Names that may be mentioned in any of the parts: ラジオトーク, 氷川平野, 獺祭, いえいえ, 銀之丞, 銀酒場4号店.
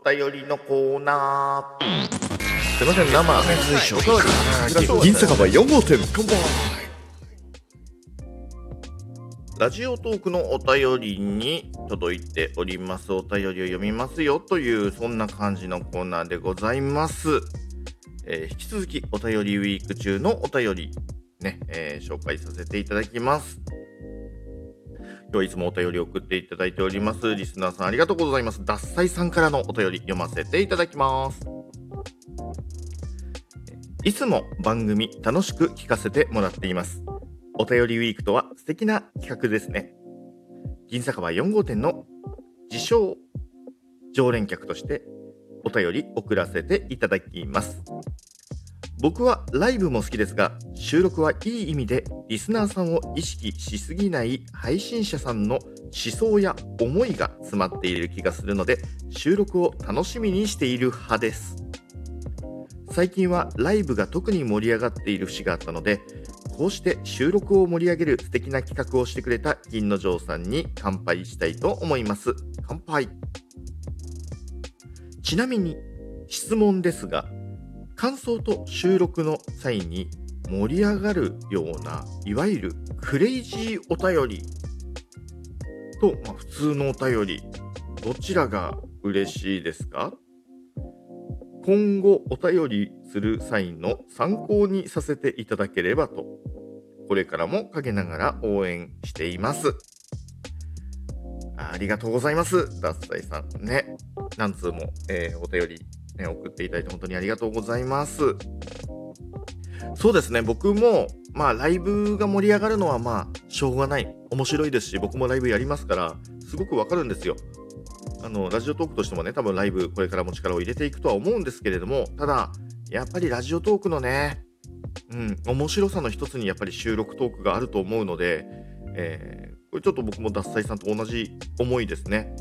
お便りのコーナー。すいません、生随所銀酒場4号店ラジオトークのお便りに届いております。お便りを読みますよという、そんな感じのコーナーでございます。引き続きお便りウィーク中のお便りね、紹介させていただきます。今日いつもお便り送っていただいておりますリスナーさん、ありがとうございます。獺祭さんからのお便り読ませていただきます。いつも番組楽しく聞かせてもらっています。お便りウィークとは素敵な企画ですね。銀酒場4号店の自称常連客としてお便り送らせていただきます。僕はライブも好きですが、収録はいい意味でリスナーさんを意識しすぎない配信者さんの思想や思いが詰まっている気がするので、収録を楽しみにしている派です。最近はライブが特に盛り上がっている節があったので、こうして収録を盛り上げる素敵な企画をしてくれた銀之丞さんに乾杯したいと思います。乾杯。ちなみに質問ですが、感想と収録の際に盛り上がるような、いわゆるクレイジーお便りと、普通のお便り、どちらが嬉しいですか？今後お便りする際の参考にさせていただければと、これからも陰ながら応援しています。ありがとうございます。獺祭さんね、何通も、お便り送っていただいて本当にありがとうございます。そうですね、僕もライブが盛り上がるのはしょうがない、面白いですし、僕もライブやりますからすごくわかるんですよ。ラジオトークとしてもね、多分ライブこれからも力を入れていくとは思うんですけれども、ただやっぱりラジオトークのね、面白さの一つにやっぱり収録トークがあると思うので、これちょっと僕も獺祭さんと同じ思いですね。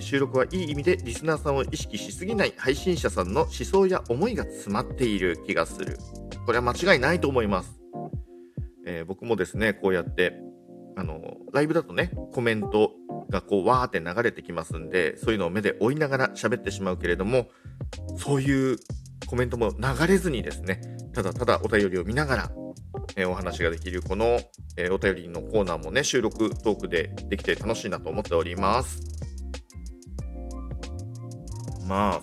収録はいい意味でリスナーさんを意識しすぎない配信者さんの思想や思いが詰まっている気がする。これは間違いないと思います。僕もですね、こうやってライブだとね、コメントがこうわーって流れてきますんで、そういうのを目で追いながら喋ってしまうけれども、そういうコメントも流れずにですね、ただただお便りを見ながらお話ができるこの、お便りのコーナーもね、収録トークでできて楽しいなと思っております。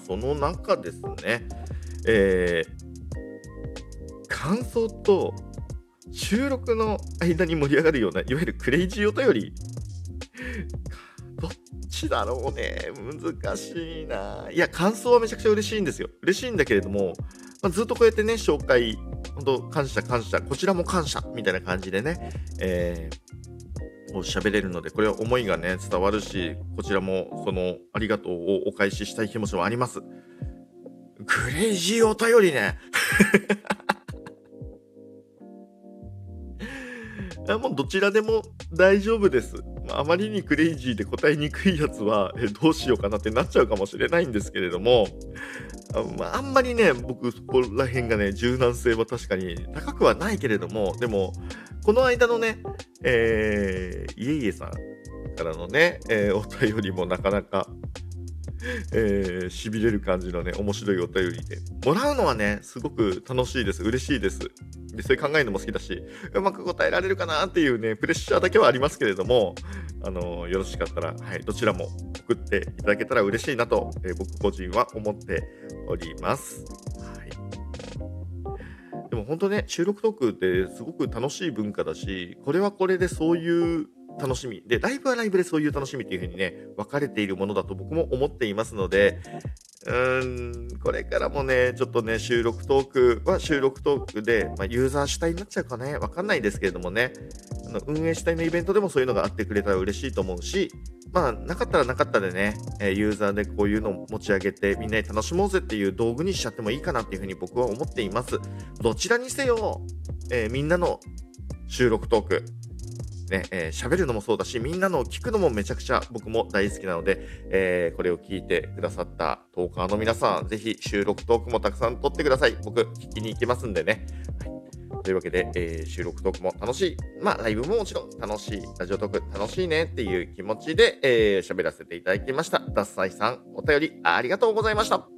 その中ですね、感想と収録の間に盛り上がるような、いわゆるクレイジーお便り、どっちだろうね、難しいな。いや、感想はめちゃくちゃ嬉しいんですよ。嬉しいんだけれども、ずっとこうやってね、紹介、本当感謝感謝、こちらも感謝みたいな感じでね、喋れるので、これは思いがね伝わるし、こちらもそのありがとうをお返ししたい気持ちもあります。クレイジーお便りねもうどちらでも大丈夫です。あまりにクレイジーで答えにくいやつはどうしようかなってなっちゃうかもしれないんですけれども、あんまりね、僕そこら辺がね、柔軟性は確かに高くはないけれども、でもこの間のね、いえいえさんからのね、お便りもなかなか、痺れる感じのね、面白いお便りで、もらうのはねすごく楽しいです。嬉しいです。で、そういう考えるのも好きだし、うまく答えられるかなっていうね、プレッシャーだけはありますけれども、よろしかったら、どちらも送っていただけたら嬉しいなと、僕個人は思っております。でも本当ね、収録トークってすごく楽しい文化だし、これはこれでそういう楽しみで、ライブはライブでそういう楽しみっていう風にね、分かれているものだと僕も思っていますので、これからもね、ちょっとね、収録トークは収録トークで、ユーザー主体になっちゃうかね、分かんないですけれどもね、運営主体のイベントでもそういうのがあってくれたら嬉しいと思うし、なかったらなかったでね、ユーザーでこういうのを持ち上げてみんなで楽しもうぜっていう道具にしちゃってもいいかなっていう風に僕は思っています。どちらにせよ、みんなの収録トークね、喋るのもそうだし、みんなの聞くのもめちゃくちゃ僕も大好きなので、これを聞いてくださったトーカーの皆さん、ぜひ収録トークもたくさん撮ってください。僕聞きに行きますんでね、というわけで、収録トークも楽しい、ライブももちろん楽しい、ラジオトーク楽しいねっていう気持ちで喋らせていただきました。獺祭さん、お便りありがとうございました。